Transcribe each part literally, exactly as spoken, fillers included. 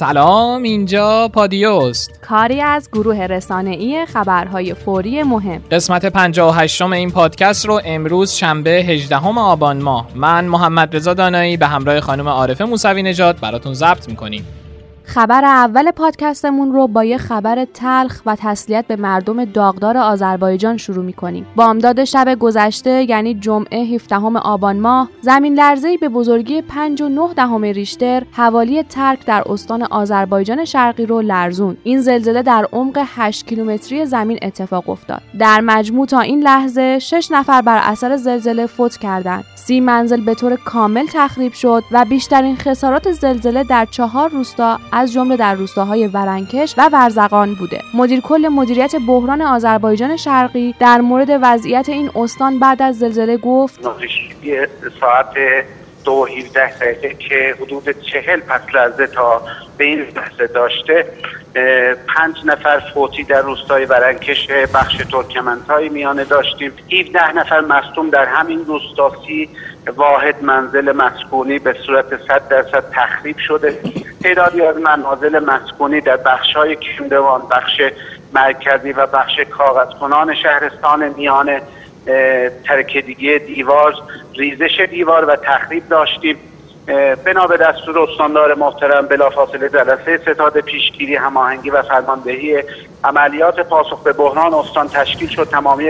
سلام، اینجا پادیوست، کاری از گروه رسانه‌ای خبرهای فوری مهم. قسمت پنجاه و هشت این پادکست رو امروز شنبه هجدهم آبان ماه من محمد رضا دانایی به همراه خانم عارفه موسوی نژاد براتون ضبط می‌کنیم. خبر اول پادکستمون رو با یه خبر تلخ و تسلیت به مردم داغدار آذربایجان شروع می‌کنیم. بامداد شب گذشته یعنی جمعه هفدهم آبان ماه، زمین لرزه‌ای به بزرگی پنج و نه دهم ریشتر حوالی ترک در استان آذربایجان شرقی رو لرزون. این زلزله در عمق هشت کیلومتری زمین اتفاق افتاد. در مجموع تا این لحظه شش نفر بر اثر زلزله فوت کردند. سی منزل به طور کامل تخریب شد و بیشترین خسارات زلزله در چهار روستا از جمله در روستاهای ورنکش و ورزقان بوده. مدیر کل مدیریت بحران آذربایجان شرقی در مورد وضعیت این استان بعد از زلزله گفت: ساعت دو و هفده دقیقه که حدود چهل پس لرزه تا به این لحظه داشته، پنج نفر فوتی در روستای ورنکش بخش ترکمنتای میانه داشتیم. هفده نفر مصدوم در همین روستا، واحد منزل مسکونی به صورت صد درصد تخریب شده. تعدادی از منازل مسکونی در بخش‌های کندوان، بخش مرکزی و بخش کاغذکنان شهرستان میانه ترکیدگی دیوار، ریزش دیوار و تخریب داشتیم. بنا به دستور استاندار محترم بلافاصله جلسه ستاد پیشگیری، هماهنگی و فرماندهی عملیات پاسخ به بحران استان تشکیل شد. تمامی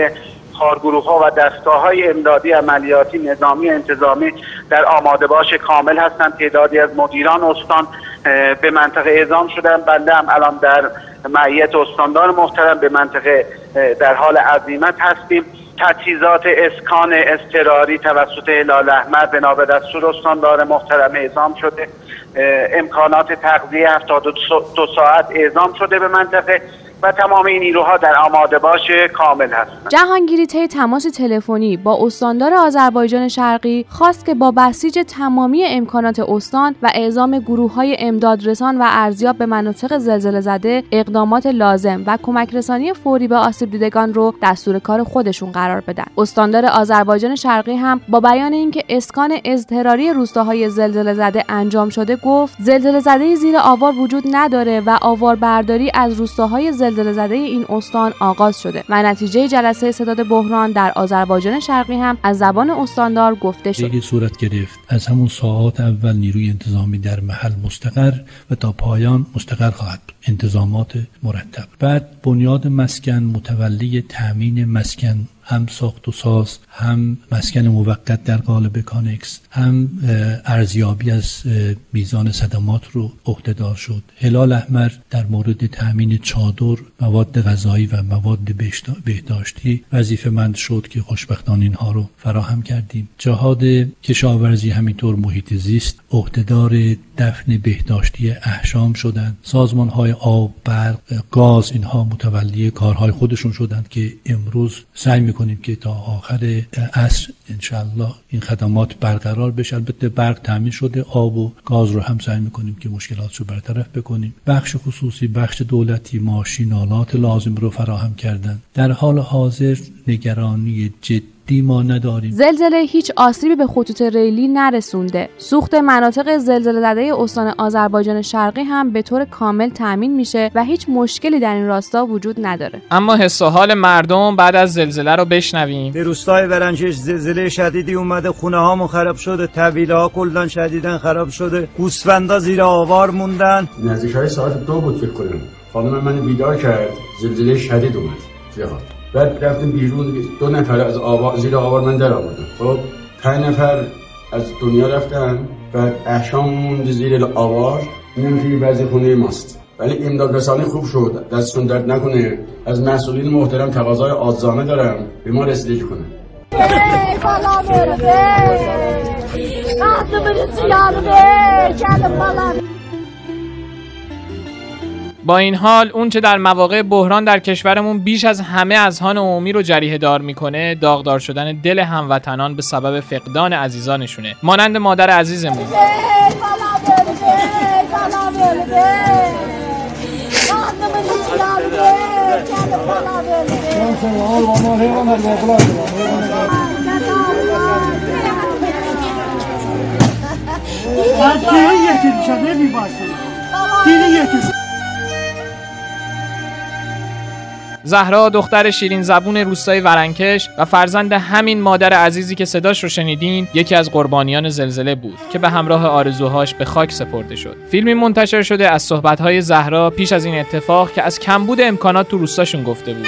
کارگروه‌ها و دستگاه‌های امدادی، عملیاتی، نظامی، انتظامی در آماده باش کامل هستند. تعدادی از مدیران استان به منطقه اعزام شدن. بنده هم الان در معیت استاندار محترم به منطقه در حال عزیمت هستیم. تجهیزات اسکان اضطراری توسط هلال احمر بنا به دستور استاندار محترم اعزام شده. امکانات تغذیه هفتاد و دو ساعت اعزام شده به منطقه و تمام این نیروها در آماده باش کامل هستند. جهانگیری طی تماس تلفنی با استاندار آذربایجان شرقی خواست که با بسیج تمامی امکانات استان و اعزام گروه‌های امدادرسان و ارزیاب به مناطق زلزله زده، اقدامات لازم و کمک رسانی فوری به آسیب دیدگان رو دستور کار خودشون قرار بدن. استاندار آذربایجان شرقی هم با بیان اینکه اسکان اضطراری روستاهای زلزله زده انجام شده گفت: زلزله زده زیر آوار وجود نداره و آواربرداری از روستاهای زلزله‌زده این استان آغاز شده و نتیجه جلسه ستاد بحران در آذربایجان شرقی هم از زبان استاندار گفته شد. یک صورت گرفت از همون ساعات اول نیروی انتظامی در محل مستقر و تا پایان مستقر خواهد بود. انتظامات مرتب، بعد بنیاد مسکن متولی تامین مسکن، هم ساخت و ساز، هم مسکن موقت در قالب کانکس، هم ارزیابی از میزان صدمات رو عهده‌دار شد. هلال احمر در مورد تامین چادر، مواد غذایی و مواد بهداشتی وظیفه‌مند شد که خوشبختانه اینها رو فراهم کردیم. جهاد کشاورزی همینطور محیط زیست عهده‌دار دفن بهداشتی احشام شدند. سازمان‌های آب، برق، گاز اینها متولی کارهای خودشون شدند که امروز سعی می‌کنیم که تا آخر عصر انشالله این خدمات برقرار بشه. البته برق تامین شده، آب و گاز رو هم سعی می‌کنیم که مشکلات رو برطرف بکنیم. بخش خصوصی، بخش دولتی ماشین‌آلات لازم رو فراهم کردند. در حال حاضر نگرانی جدی ما نداریم. زلزله هیچ آسیبی به خطوط ریلی نرسونده. سوخت مناطق زلزله‌زده استان آذربایجان شرقی هم به طور کامل تامین میشه و هیچ مشکلی در این راستا وجود نداره. اما حس و حال مردم بعد از زلزله رو بشنویم. در روستای ورنجش زلزله شدیدی اومده، خونه‌هامون خراب شده، طویله‌ها کلاً شدیداً خراب شده، گوسفندا زیر آوار موندن. نزدیکای ساعت دو بود فکر کنم. خانم من بیدار کرد، زلزله شدید اومد. جهاد بعد رفتیم بیرون، دو نفر از آوار زیر آوار من در آوردن. خب پنج نفر از دنیا رفتن و احشام موند زیر آوار. اینم توی بعضی خونه ماست، ولی امدادرسانی خوب شد، دستشون درد نکنه. از مسئولین محترم تقاضای عاجزانه دارم به ما رسیدگی کنه. ای بالا مرده قاضی برسی یارده کلم بالا. با این حال اون چه در مواقع بحران در کشورمون بیش از همه اذهان عمومی رو جریحه دار میکنه، داغدار شدن دل هموطنان به سبب فقدان عزیزانشونه، مانند مادر عزیزمون. زهرا دختر شیرین زبون روستای ورنکش و فرزند همین مادر عزیزی که صداش رو شنیدین یکی از قربانیان زلزله بود که به همراه آرزوهاش به خاک سپرده شد. فیلمی منتشر شده از صحبت‌های زهرا پیش از این اتفاق که از کمبود امکانات تو روستاشون گفته بود.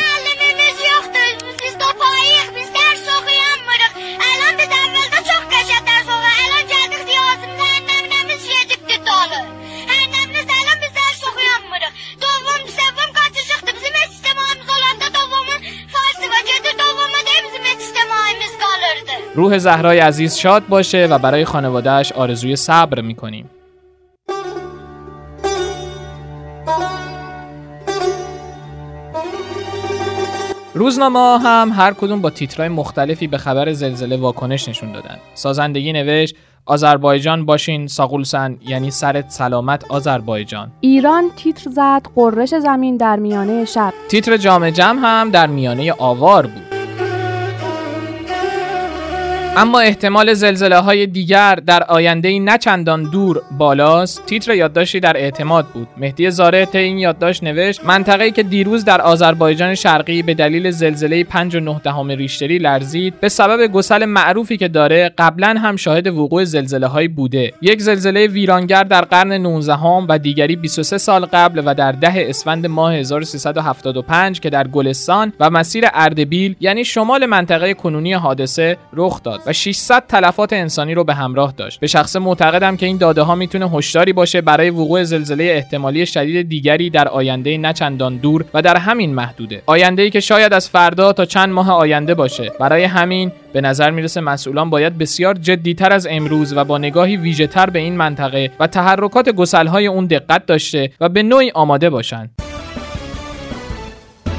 روح زهرای عزیز شاد باشه و برای خانواده‌اش آرزوی صبر می‌کنیم. روزنامه‌ها هم هر کدوم با تیترهای مختلفی به خبر زلزله واکنش نشون دادن. سازندگی نوشت آذربایجان باشین ساقولسن، یعنی سرت سلامت آذربایجان. ایران تیتر زد قررش زمین در میانه شب. تیتر جام جم هم در میانه آوار بود. اما احتمال زلزله‌های دیگر در آینده‌ای نه چندان دور بالاست. تیتر یادداشتی در اعتماد بود. مهدی زارع طی این یادداشت نوشت منطقه‌ای که دیروز در آذربایجان شرقی به دلیل زلزله پنج و نه دهم ریشتری لرزید، به سبب گسل معروفی که داره قبلا هم شاهد وقوع زلزله‌هایی بوده. یک زلزله ویرانگر در قرن نوزدهم و دیگری بیست و سه سال قبل و در ده اسفند ماه هزار و سیصد و هفتاد و پنج که در گلستان و مسیر اردبیل یعنی شمال منطقه کنونی حادثه رخ داد و ششصد تلفات انسانی رو به همراه داشت. به شخص معتقدم که این داده ها میتونه هشداری باشه برای وقوع زلزله احتمالی شدید دیگری در آینده نه چندان دور و در همین محدوده. آینده‌ای که شاید از فردا تا چند ماه آینده باشه. برای همین به نظر میرسه مسئولان باید بسیار جدی‌تر از امروز و با نگاهی ویژه‌تر به این منطقه و تحرکات گسل‌های اون دقت داشته و به نوعی آماده باشن.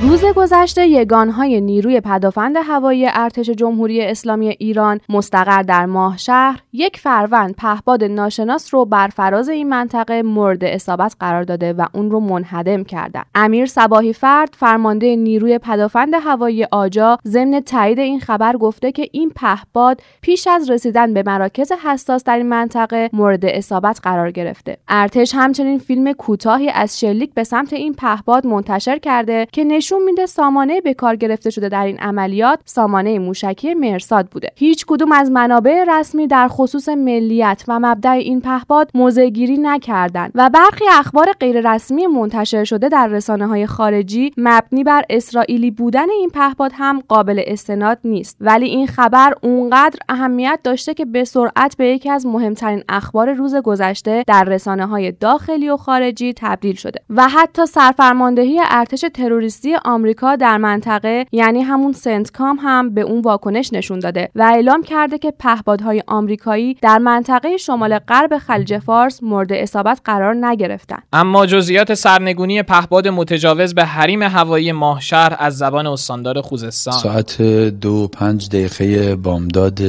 روز گذشته یگان‌های نیروی پدافند هوایی ارتش جمهوری اسلامی ایران مستقر در ماهشهر یک فروند پهپاد ناشناس رو بر فراز این منطقه مورد اصابت قرار داده و اون رو منهدم کردند. امیر سباهی فرد فرمانده نیروی پدافند هوایی آجا ضمن تایید این خبر گفته که این پهپاد پیش از رسیدن به مراکز حساس در این منطقه مورد اصابت قرار گرفته. ارتش همچنین فیلم کوتاهی از شلیک به سمت این پهپاد منتشر کرده که نشون میده سامانه به کار گرفته شده در این عملیات سامانه موشکی مرصاد بوده. هیچ کدوم از منابع رسمی در خصوص ملیت و مبدأ این پهپاد موضع گیری نکردند و برخی اخبار غیر رسمی منتشر شده در رسانه‌های خارجی مبنی بر اسرائیلی بودن این پهپاد هم قابل استناد نیست. ولی این خبر اونقدر اهمیت داشته که به سرعت به یکی از مهمترین اخبار روز گذشته در رسانه‌های داخلی و خارجی تبدیل شده و حتی سرفرماندهی ارتش تروریستی آمریکا در منطقه یعنی همون سنتکام هم به اون واکنش نشون داده و اعلام کرده که پهپادهای آمریکایی در منطقه شمال غرب خلیج فارس مورد اصابت قرار نگرفتن. اما جزئیات سرنگونی پهپاد متجاوز به حریم هوایی ماهشهر از زبان استاندار خوزستان. ساعت دو پنج دقیقه بامداد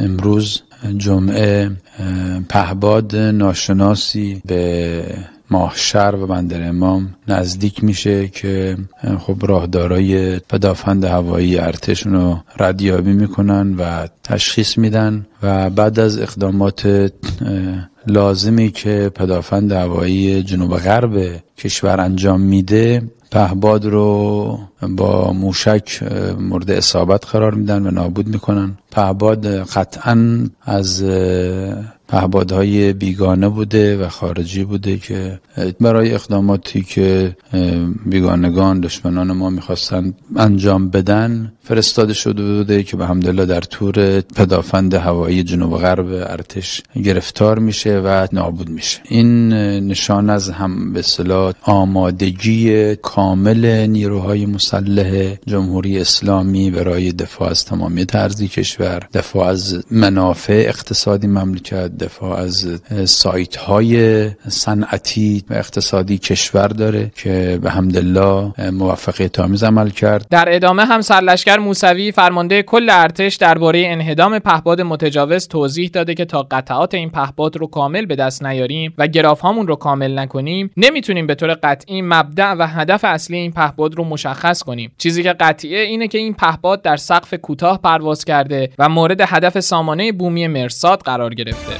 امروز جمعه پهپاد ناشناسی به ماهشهر و بندر امام نزدیک میشه که خب راهدارای پدافند هوایی ارتشون رو ردیابی میکنن و تشخیص میدن و بعد از اقدامات لازمی که پدافند هوایی جنوب غرب کشور انجام میده پهپاد رو با موشک مورد اصابت قرار میدن و نابود میکنن. پهپاد قطعاً از پهپادهای بیگانه بوده و خارجی بوده که برای اقداماتی که بیگانگان دشمنان ما میخواستن انجام بدن فرستاده شده بوده که به حمدالله در تور پدافند هوایی جنوب غرب ارتش گرفتار میشه و نابود میشه. این نشان از هم به اصطلاح آمادگی کامل نیروهای مسلح جمهوری اسلامی برای دفاع از تمامیت ارضی کشور، دفاع از منافع اقتصادی مملکت، دفاع از سایت‌های صنعتی و اقتصادی کشور داره که به حمدالله موفقیت‌آمیز عمل کرد. در ادامه هم سرلشکر موسوی فرمانده کل ارتش درباره انهدام پهپاد متجاوز توضیح داده که تا قطعات این پهپاد رو کامل به دست نیاریم و گراف‌هامون رو کامل نکنیم نمیتونیم به طور قطعی مبدأ و هدف اصلی این پهپاد رو مشخص کنیم. چیزی که قطعیه اینه که این پهپاد در سقف کوتاه پرواز کرده و مورد هدف سامانه بومی مرصاد قرار گرفته.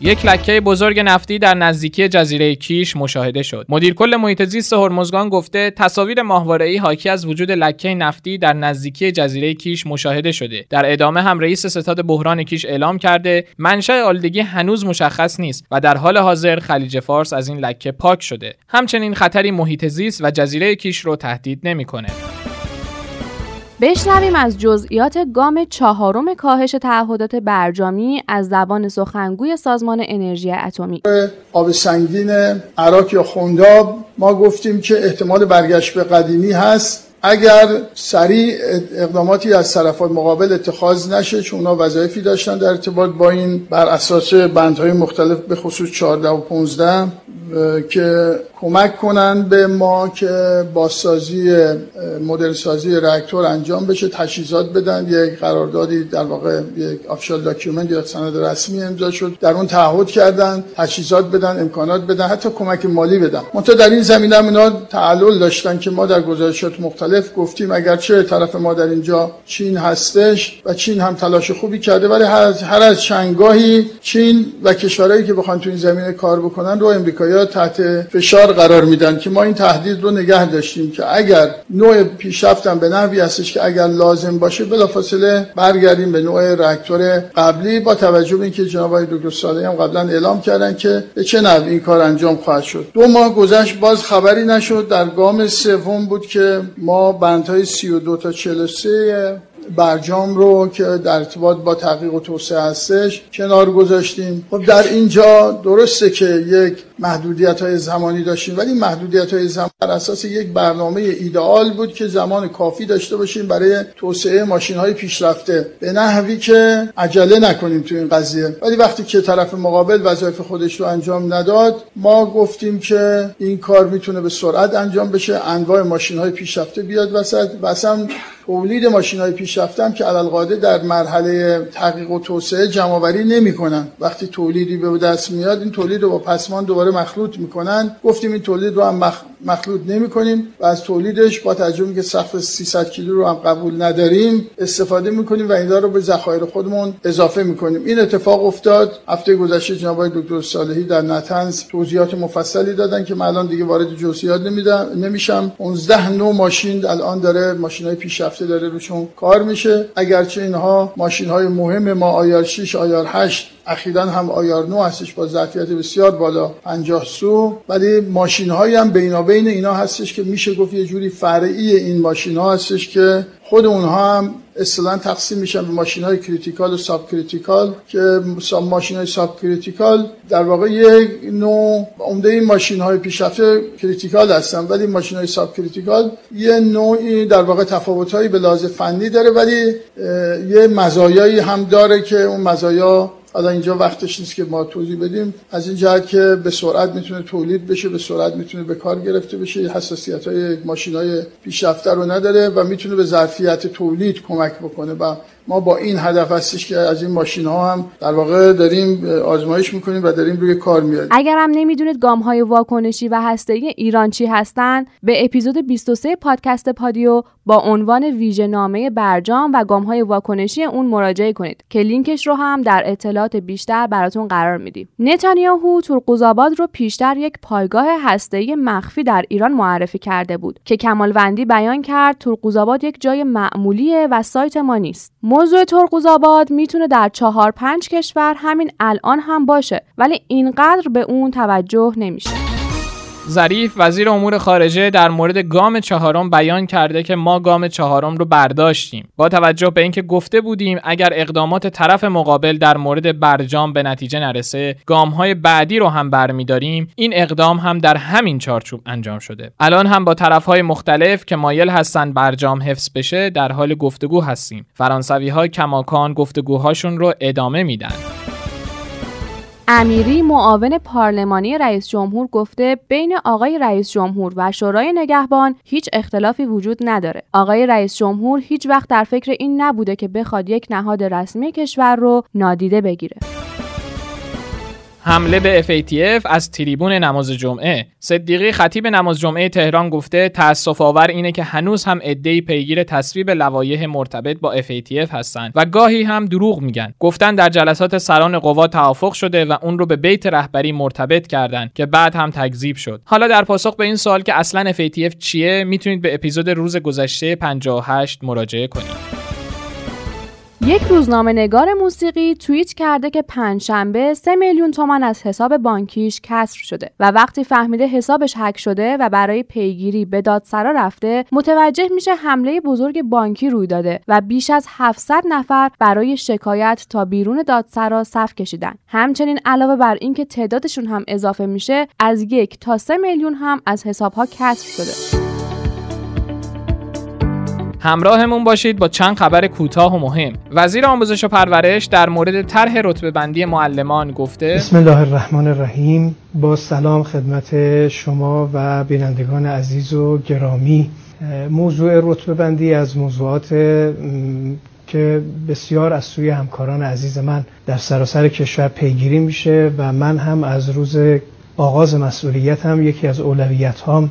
یک لکه بزرگ نفتی در نزدیکی جزیره کیش مشاهده شد. مدیرکل محیط زیست هرمزگان گفته تصاویر ماهواره‌ای حاکی از وجود لکه نفتی در نزدیکی جزیره کیش مشاهده شده. در ادامه هم رئیس ستاد بحران کیش اعلام کرده منشأ آلودگی هنوز مشخص نیست و در حال حاضر خلیج فارس از این لکه پاک شده. همچنین خطری محیط زیست و جزیره کیش رو تهدید نمی‌کنه. بشنویم از جزئیات گام چهارم کاهش تعهدات برجامی از زبان سخنگوی سازمان انرژی اتمی. آب سنگین عراق یا خنداب، ما گفتیم که احتمال برگشت به قدیمی هست اگر سریع اقداماتی از طرفان مقابل اتخاذ نشه، چون اونا وظایفی داشتن در ارتباط با این بر اساس بندهای مختلف به خصوص چهارده و پانزده که کمک کنن به ما که بازسازی مدل سازی راکتور انجام بشه، تجهیزات بدن. یک قراردادی در واقع یک آفیشال داکیومنت یا سند رسمی امضا شد، در اون تعهد کردن تجهیزات بدن، امکانات بدن، حتی کمک مالی بدن. منتها در این زمینه هم اینا تعلل داشتن که ما در گزارشات مختلف گفتیم اگرچه طرف ما در اینجا چین هستش و چین هم تلاش خوبی کرده، ولی هر از چنگاهی چین و کشورهایی که بخوان تو این زمینه کار بکنن رو آمریکایی‌ها تحت فشار قرار میدن که ما این تهدید رو نگه داشتیم که اگر نوع پیشرفتم به نحوی هستش که اگر لازم باشه بلافاصله برگردیم به نوع راکتور قبلی، با توجه به اینکه جناب آقای دکتر صالحی هم قبلا اعلام کردن که به چه نحو این کار انجام خواهد شد. دو ماه گذشت باز خبری نشد. در گام سوم بود که ما بندهای سی و دو تا چهل و سه برجام رو که در ارتباط با تحقیق و توسعه هستش کنار گذاشتیم. خب در اینجا درسته که یک محدودیت‌های زمانی داشتیم، ولی محدودیت‌های زمانی بر اساس یک برنامه ایدئال بود که زمان کافی داشته باشیم برای توسعه ماشین‌های پیشرفته، به نحوی که عجله نکنیم تو این قضیه. ولی وقتی که طرف مقابل وظایف خودش رو انجام نداد، ما گفتیم که این کار میتونه به سرعت انجام بشه، انواع ماشین‌های پیشرفته بیاد وسط، واسم تولید ماشین‌های پیشرفته هم که علالقاعده در مرحله تحقیق و توسعه جمع‌آوری نمی‌کنن. وقتی تولیدی به دست میاد، این تولید رو با پسماند دوباره مخلوط میکنن. گفتیم این تولید رو هم مخلوط نمیکنیم و از تولیدش با تجربه که سقف سیصد کیلو رو هم قبول نداریم استفاده میکنیم و اینا رو به ذخایر خودمون اضافه میکنیم. این اتفاق افتاد. هفته گذشته جناب آقای دکتر صالحی در نطنز توضیحات مفصلی دادن که من الان دیگه وارد جزئیات نمیدم نمیشم. پانزده نوع ماشین الان داره، ماشینای پیشرفته داره روشون کار میشه، اگرچه اینها ماشینهای مهم ما آیار شش، آیار هشت، اخیراً هم آیار نه هستش با ظرفیت بسیار بالا پنجاه سو، ولی ماشین‌هایی هم بینابین اینا هستش که میشه گفت یه جوری فرعی این ماشین‌ها هستش که خود اونها هم اصطلاحاً تقسیم میشن به ماشین‌های کریتیکال و ساب کریتیکال، که ماشین‌های ساب کریتیکال در واقع یک نوع عمده این ماشین‌های پیشرفته کریتیکال هستن، ولی ماشین‌های ساب کریتیکال یه نوعی در واقع تفاوت‌هایی به لحاظ فنی داره، ولی یه مزایایی هم داره که اون مزایا الان اینجا وقتش نیست که ما توضیح بدیم، از این جهت که به سرعت میتونه تولید بشه، به سرعت میتونه به کار گرفته بشه، حساسیت‌های ماشین‌های پیشرفته رو نداره و میتونه به ظرفیت تولید کمک بکنه. و ما با این هدف هستش که از این ماشین‌ها هم در واقع داریم آزمایش می‌کنیم و داریم روی کار میاریم. اگر هم نمی‌دونید گام‌های واکنشی و هسته‌ای ایران چی هستن، به اپیزود بیست و سه پادکست پادیو با عنوان ویژه‌نامه برجام و گام‌های واکنشی اون مراجعه کنید که لینکش رو هم در اطلاعات بیشتر براتون قرار میدیم. نتانیاهو تورقوزآباد رو پیشتر یک پایگاه هسته‌ای مخفی در ایران معرفی کرده بود که کمالوندی بیان کرد تورقوزآباد یک جای معمولیه و سایت ما نیست. موضوع تورقوزآباد میتونه در چهار پنج کشور همین الان هم باشه، ولی اینقدر به اون توجه نمیشه. زریف وزیر امور خارجه در مورد گام چهارم بیان کرده که ما گام چهارم رو برداشتیم، با توجه به اینکه گفته بودیم اگر اقدامات طرف مقابل در مورد برجام به نتیجه نرسه گام‌های بعدی رو هم برمی‌داریم. این اقدام هم در همین چارچوب انجام شده. الان هم با طرف‌های مختلف که مایل هستن برجام حفظ بشه در حال گفتگو هستیم. فرانسوی‌ها کماکان گفتگوهاشون رو ادامه میدن. امیری معاون پارلمانی رئیس جمهور گفته بین آقای رئیس جمهور و شورای نگهبان هیچ اختلافی وجود نداره. آقای رئیس جمهور هیچ وقت در فکر این نبوده که بخواد یک نهاد رسمی کشور رو نادیده بگیره. حمله به اف ای تی اف از تریبون نماز جمعه. صدیقی خطیب نماز جمعه تهران گفته تأسف‌آور اینه که هنوز هم عده‌ای پیگیر تصویب لوایح مرتبط با اف ای تی اف هستند و گاهی هم دروغ میگن. گفتن در جلسات سران قوا توافق شده و اون رو به بیت رهبری مرتبط کردن که بعد هم تکذیب شد. حالا در پاسخ به این سوال که اصلا اف ای تی اف چیه، میتونید به اپیزود روز گذشته پنجاه و هشت مراجعه کنید. یک روزنامه نگار موسیقی توییت کرده که پنجشنبه سه میلیون تومان از حساب بانکیش کسر شده و وقتی فهمیده حسابش هک شده و برای پیگیری به دادسرا رفته، متوجه میشه حمله بزرگ بانکی روی داده و بیش از هفتصد نفر برای شکایت تا بیرون دادسرا صف کشیدن. همچنین علاوه بر اینکه تعدادشون هم اضافه میشه، از یک تا سه میلیون هم از حسابها کسر شده. همراهمون باشید با چند خبر کوتاه و مهم. وزیر آموزش و پرورش در مورد طرح رتبه‌بندی معلمان گفته: بسم الله الرحمن الرحیم. با سلام خدمت شما و بینندگان عزیز و گرامی. موضوع رتبه‌بندی از موضوعات که بسیار از سوی همکاران عزیز من در سراسر کشور پیگیری میشه و من هم از روز آغاز مسئولیتم یکی از اولویت‌هام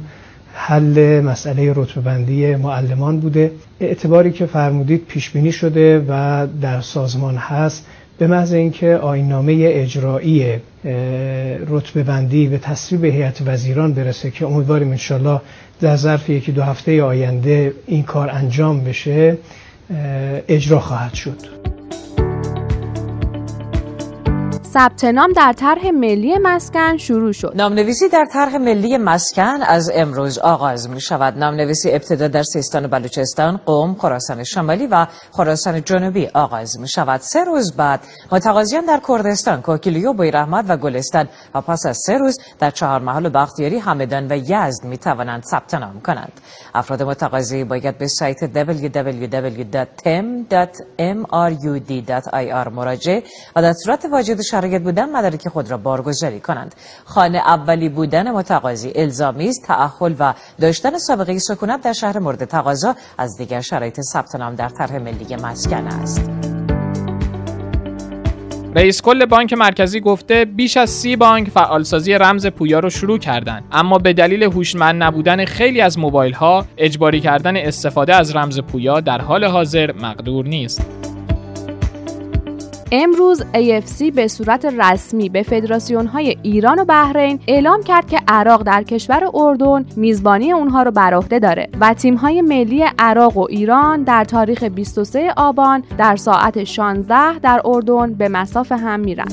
حل مسئله رتبه‌بندی معلمان بوده. اعتباری که فرمودید پیش بینی شده و در سازمان هست. به محض اینکه آیین‌نامه اجرایی رتبه‌بندی به تصویب هیئت وزیران برسه که امیدواریم انشالله در ظرف یکی دو هفته آینده این کار انجام بشه، اجرا خواهد شد. ثبت نام در طرح ملی مسکن شروع شد. نامنویسی در طرح ملی مسکن از امروز آغاز می شود. نامنویسی ابتدا در سیستان و بلوچستان، قم، خراسان شمالی و خراسان جنوبی آغاز می شود. سه روز بعد متقاضیان در کردستان، کوکیلیو، بویراحمد و گلستان و پس از سه روز در چهارمحال و بختیاری، همدان و یزد می توانند ثبت نام کنند. افراد متقاضی باید به سایت دبلیو دبلیو دبلیو دات تم دات ام آر یو دی دات آی آر مراجعه و در صورت واجد شرایط بودن مدارک خود را بارگذاری کنند. خانه اولی بودن متقاضی الزامی است. تأهل و داشتن سابقه سکونت در شهر مورد تقاضا از دیگر شرایط ثبت نام در طرح ملی مسکن است. رئیس کل بانک مرکزی گفته بیش از سی بانک فعالسازی رمز پویا رو شروع کردن، اما به دلیل هوشمند نبودن خیلی از موبایل ها اجباری کردن استفاده از رمز پویا در حال حاضر مقدور نیست. امروز ای اف سی به صورت رسمی به فدراسیون‌های ایران و بحرین اعلام کرد که عراق در کشور اردن میزبانی اونها رو بر عهده داره و تیم‌های ملی عراق و ایران در تاریخ بیست و سوم آبان در ساعت شانزده در اردن به مصاف هم میرن.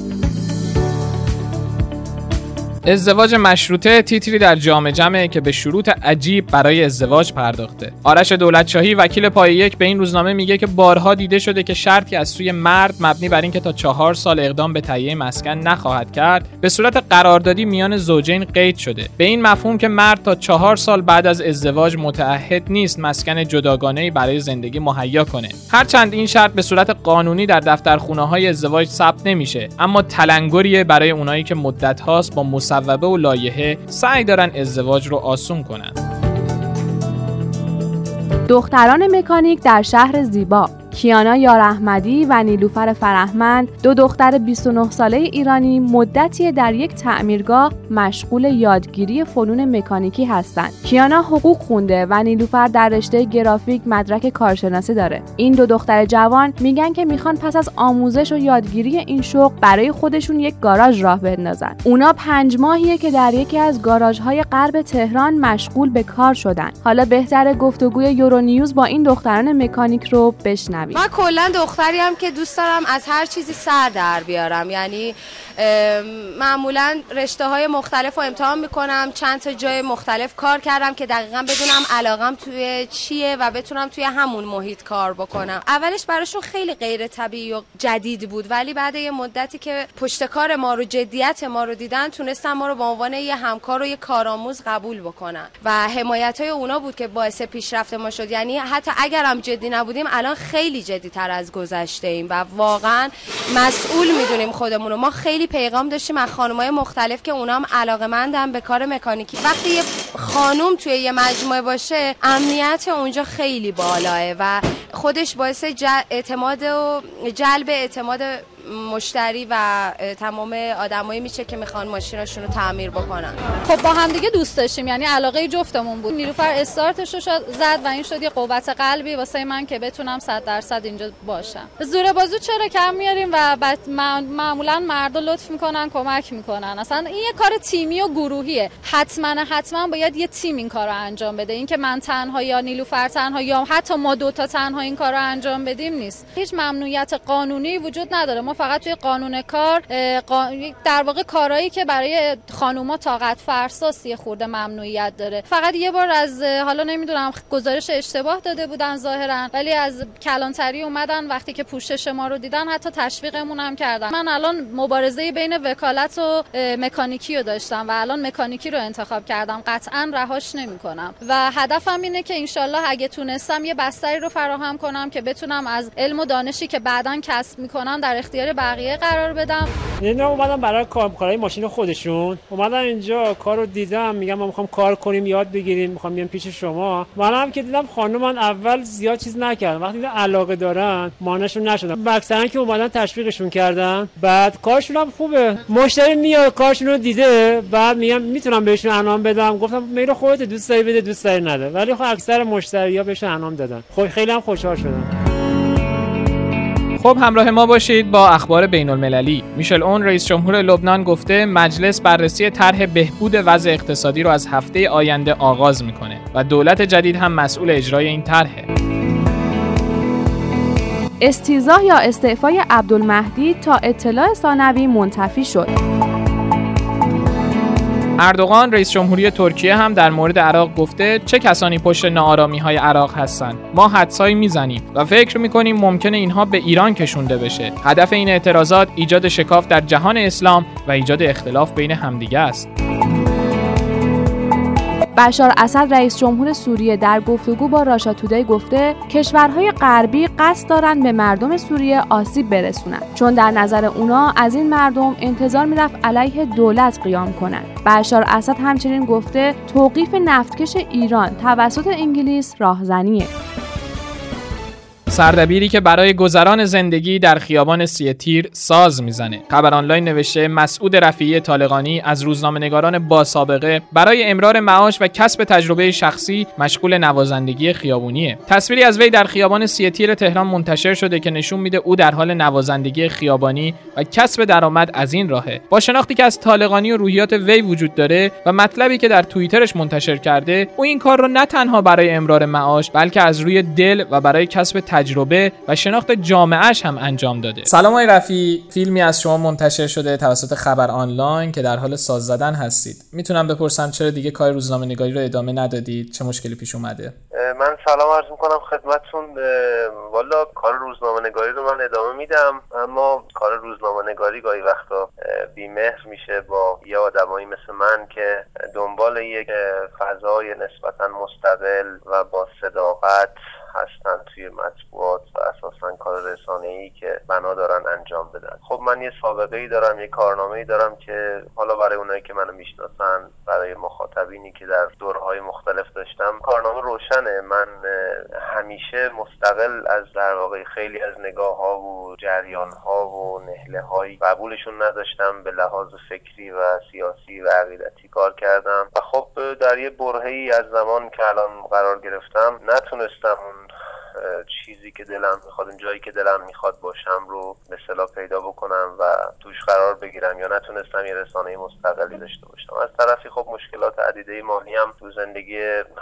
ازدواج مشروطه تیتری در جام جم که به شروط عجیب برای ازدواج پرداخته. آرش دولتشاهی وکیل پایه یک به این روزنامه میگه که بارها دیده شده که شرطی از سوی مرد مبنی بر اینکه تا چهار سال اقدام به تهیه مسکن نخواهد کرد به صورت قراردادی میان زوجین قید شده، به این مفهوم که مرد تا چهار سال بعد از ازدواج متعهد نیست مسکن جداگانه‌ای برای زندگی مهیا کنه. هرچند این شرط به صورت قانونی در دفترخونه‌های ازدواج ثبت نمیشه، اما تلنگری برای اونایی که مدت هاست با مصوبه و لایحه سعی دارن ازدواج رو آسون کنن. دختران مکانیک در شهر زیبا. کیانا یار احمدی و نیلوفر فرهمند، دو دختر بیست و نه ساله ایرانی، مدتی در یک تعمیرگاه مشغول یادگیری فنون مکانیکی هستند. کیانا حقوق خونده و نیلوفر در رشته گرافیک مدرک کارشناسی داره. این دو دختر جوان میگن که میخوان پس از آموزش و یادگیری این شغل برای خودشون یک گاراژ راه بندازن. اونا پنج ماهیه که در یکی از گاراژهای غرب تهران مشغول به کار شدن. حالا بهتره گفتگوی یورونیوز با این دختران مکانیک رو بشنویم. من کلا دختریم که دوست دارم از هر چیزی سر در بیارم، یعنی معمولا رشته های مختلف رو امتحان میکنم، چند تا جای مختلف کار کردم که دقیقا بدونم علاقم توی چیه و بتونم توی همون محیط کار بکنم. اولش براشون خیلی غیر طبیعی و جدید بود، ولی بعد یه مدتی که پشت کار ما رو، جدیت ما رو دیدن، تونستن ما رو به عنوان یه همکار و یه کارآموز قبول بکنن و حمایت های اونا بود که باعث پیشرفت ما شد. یعنی حتی اگرم جدی نبودیم الان خیلی جدی‌تر از گذشته ایم و واقعا مسئول میدونیم خودمون رو. ما خیلی پیغام داشتیم از خانم‌های مختلف که اونا هم علاقه‌مندن به کار مکانیکی. وقتی یه خانم توی یه مجموعه باشه امنیت اونجا خیلی بالاه و خودش باعث اعتماد و جلب اعتماد مشتری و تمام آدمایی میشه که میخوان ماشیناشونو تعمیر بکنن. خب با هم دیگه دوست داشتیم، یعنی علاقه جفتمون بود. نیلوفر استارتش رو زد و این شد یه قوت قلبی واسه من که بتونم صد درصد اینجا باشم. زور بازو چرا کم میاریم و معمولا مردا لطف میکنن، کمک میکنن. اصلا این یه کار تیمی و گروهیه، حتما حتما باید یه تیم این کارو انجام بده. اینکه من تنها یا نیلوفر تنها یا حتی ما دو تا تنها این کارو انجام بدیم نیست. هیچ ممنوعیت قانونی وجود نداره. ما فقط توی قانون کار در واقع کارهایی که برای خانوما طاقت فرساسی خورده ممنوعیت داره. فقط یه بار از حالا نمیدونم گزارش اشتباه داده بودن ظاهرا، ولی از کلانتری اومدن وقتی که پوشش ما رو دیدن حتی تشویقمون هم کردن. من الان مبارزه بین وکالت و مکانیکی رو داشتم و الان مکانیکی رو انتخاب کردم. قطعا رهاش نمی‌کنم و هدفم اینه که انشالله اگه تونستم یه بستری رو فراهم کنم که بتونم از علم و دانشی که بعداً کسب می‌کنم در اختیار بقیه قرار بدم. یه نه اومدم برای کارهای ماشین خودشون، اومدم اینجا کارو دیدم، میگم ما می‌خوام کار کنیم، یاد بگیریم، می‌خوام بیام پیش شما. منم که دیدم خانومن اول زیاد چیز نکردم، وقتی دیدم علاقه دارن مانعشون نشدم. اکثرا که اومدن تشویقشون کردن، بعد کارشون هم خوبه. مشتری میاد کارشون رو دیده، بعد میگم میتونم بهشون انعام بدم. گفتم میل خودت، دوست داری بده، دوست داری نده. ولی خب اکثر مشتری‌ها بهشون انعام دادن. خب خیلی هم خوشحال شدم. خب همراه ما باشید با اخبار بین المللی. میشل اون رئیس جمهور لبنان گفته مجلس بررسی طرح بهبود وضع اقتصادی رو از هفته آینده آغاز میکنه و دولت جدید هم مسئول اجرای این طرحه. استیضاح یا استعفای عبدالمهدی تا اطلاع ثانوی منتفی شد. اردوغان رئیس جمهوری ترکیه هم در مورد عراق گفته چه کسانی پشت ناآرامی‌های عراق هستند. ما حدسایی میزنیم و فکر میکنیم ممکنه اینها به ایران کشونده بشه. هدف این اعتراضات ایجاد شکاف در جهان اسلام و ایجاد اختلاف بین همدیگه است. بشار اسد رئیس جمهور سوریه در گفتگو با راشا تودی گفته کشورهای غربی قصد دارند به مردم سوریه آسیب برسونند، چون در نظر اونا از این مردم انتظار میرفت علیه دولت قیام کنند. بشار اسد همچنین گفته توقیف نفتکش ایران توسط انگلیس راهزنیه. سردبیری که برای گذران زندگی در خیابان سی تیر ساز میزنه. خبر آنلاین نوشته مسعود رفیعی طالقانی از روزنامه‌نگاران با سابقه برای امرار معاش و کسب تجربه شخصی مشغول نوازندگی خیابونیه. تصویری از وی در خیابان سی تیر تهران منتشر شده که نشون میده او در حال نوازندگی خیابانی و کسب درآمد از این راهه. با شناختی که از طالقانی و روحیات وی وجود داره و مطلبی که در توییترش منتشر کرده، او این کار رو نه تنها برای امرار معاش، بلکه از روی دل و برای کسب تجربه و شناخت جامعه‌اش هم انجام داده. سلام آقای رفیع، فیلمی از شما منتشر شده توسط خبر آنلاین که در حال ساز زدن هستید. میتونم بپرسم چرا دیگه کار روزنامه‌نگاری رو ادامه ندادید؟ چه مشکلی پیش اومده؟ من سلام عرض می‌کنم خدمتتون. والا کار روزنامه‌نگاری رو من ادامه میدم، اما کار روزنامه‌نگاری گاهی وقتا بی‌مهر میشه با یه آدمایی مثل من که دنبال یک فضای نسبتاً مستقل و با صداقت هستن توی مطبوعات و اساساً کار رسانه‌ای که بنا دارن انجام بدن. خب من یه سابقه‌ای دارم، یه کارنامه‌ای دارم که حالا برای اونایی که منو میشناسن، برای مخاطبینی که در دورهای مختلف داشتم، کارنامه روشنه. من همیشه مستقل از در واقع خیلی از نگاه‌ها و جریان‌ها و نهله‌های قبولشون نداشتم، به لحاظ فکری و سیاسی و عقیدتی کار کردم و خب در یه برهه‌ای از زمان که الان قرار گرفتم نتونستم چیزی که دلم میخواد، اون جایی که دلم میخواد باشم رو به اصطلاح پیدا بکنم و توش قرار بگیرم، یا نتونستم یه رسانه مستقلی داشته باشم. از طرفی خب مشکلات عدیده مالی هم تو زندگی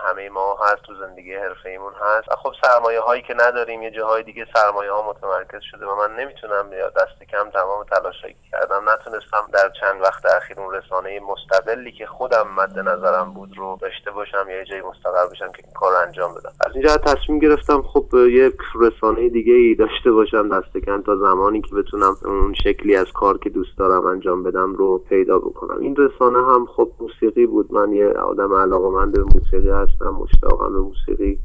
همه ما هست، تو زندگی حرفه‌ایمون هست. خب سرمایه هایی که نداریم، یه جاهای دیگه سرمایه ها متمرکز شده و من نمیتونم، یا دست کم تمام تلاشایی کردم نتونستم در چند وقت اخیر اون رسانه مستقلی که خودم مد نظرم بود رو داشته باشم، یا یه جایی مستقل باشم که این کارو انجام بدم. از اینجا تصمیم گرفتم خب یک رسانه دیگه ای داشته باشم دست کم، تا زمانی که بتونم اون شکلی از کار که دوست دارم انجام بدم رو پیدا بکنم. این رسانه هم خب موسیقی بود. من یه آدم علاقه‌مند به موسیقی هستم، مشتاقم به موسیقی.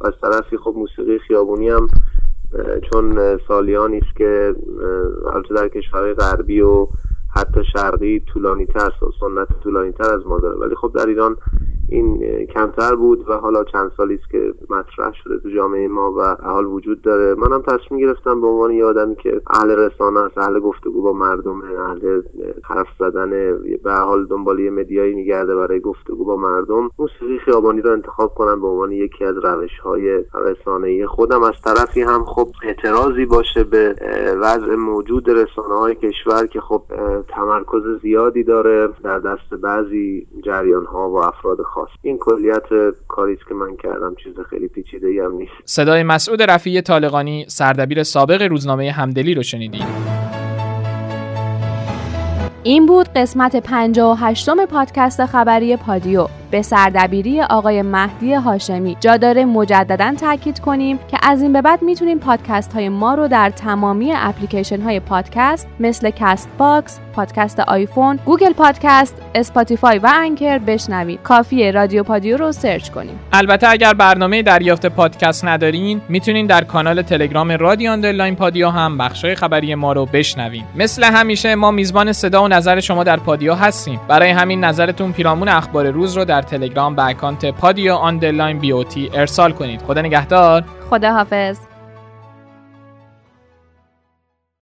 و از طرفی خب موسیقی خیابونی هم چون سالیانی است که البته در کشورهای غربی و حتی شرقی طولانی‌تر، سنت طولانی‌تر از ما داره، ولی خب در ایران این کمتر بود و حالا چند سالی است که مطرح شده تو جامعه ما و حال وجود داره. منم تصمیم گرفتم به عنوان یه آدمی که اهل رسانه است، اهل گفتگو با مردم، اهل حرف زدن، به حال دنبال یه مدیایی میگرده برای گفتگو با مردم، موسیقی خیابانی رو انتخاب کنم به عنوان یکی از روش‌های رسانه‌ای خودم. از طرفی هم خب اعتراضی باشه به وضع موجود رسانه‌های کشور که خب تمرکز زیادی داره در دست بعضی جریان‌ها و افراد خاص. این کلیت کاریست که من کردم، چیز خیلی پیچیده‌ای هم نیست. صدای مسعود رفیعی طالقانی، سردبیر سابق روزنامه همدلی رو شنیدید. این بود قسمت پنجاه و هشتم پادکست خبری پادیو به سردبیری آقای مهدی هاشمی. جا داره مجدداً تاکید کنیم که از این به بعد میتونیم پادکست های ما رو در تمامی اپلیکیشن های پادکست مثل کست باکس، پادکست آیفون، گوگل پادکست، اسپاتیفای و انکر بشنوید. کافیه رادیو پادیو رو سرچ کنیم. البته اگر برنامه دریافت پادکست ندارین، میتونین در کانال تلگرام رادیو آندرلاین پادیو هم بخشای خبری ما رو بشنوین. مثل همیشه ما میزبان صدا و نظر شما در پادیو هستیم. برای همین نظرتون پیرامون اخبار روز رو در تلگرام به اکانت پادیو آندرلاین بیوتی ارسال کنید. خدا نگهدار. خدا حافظ.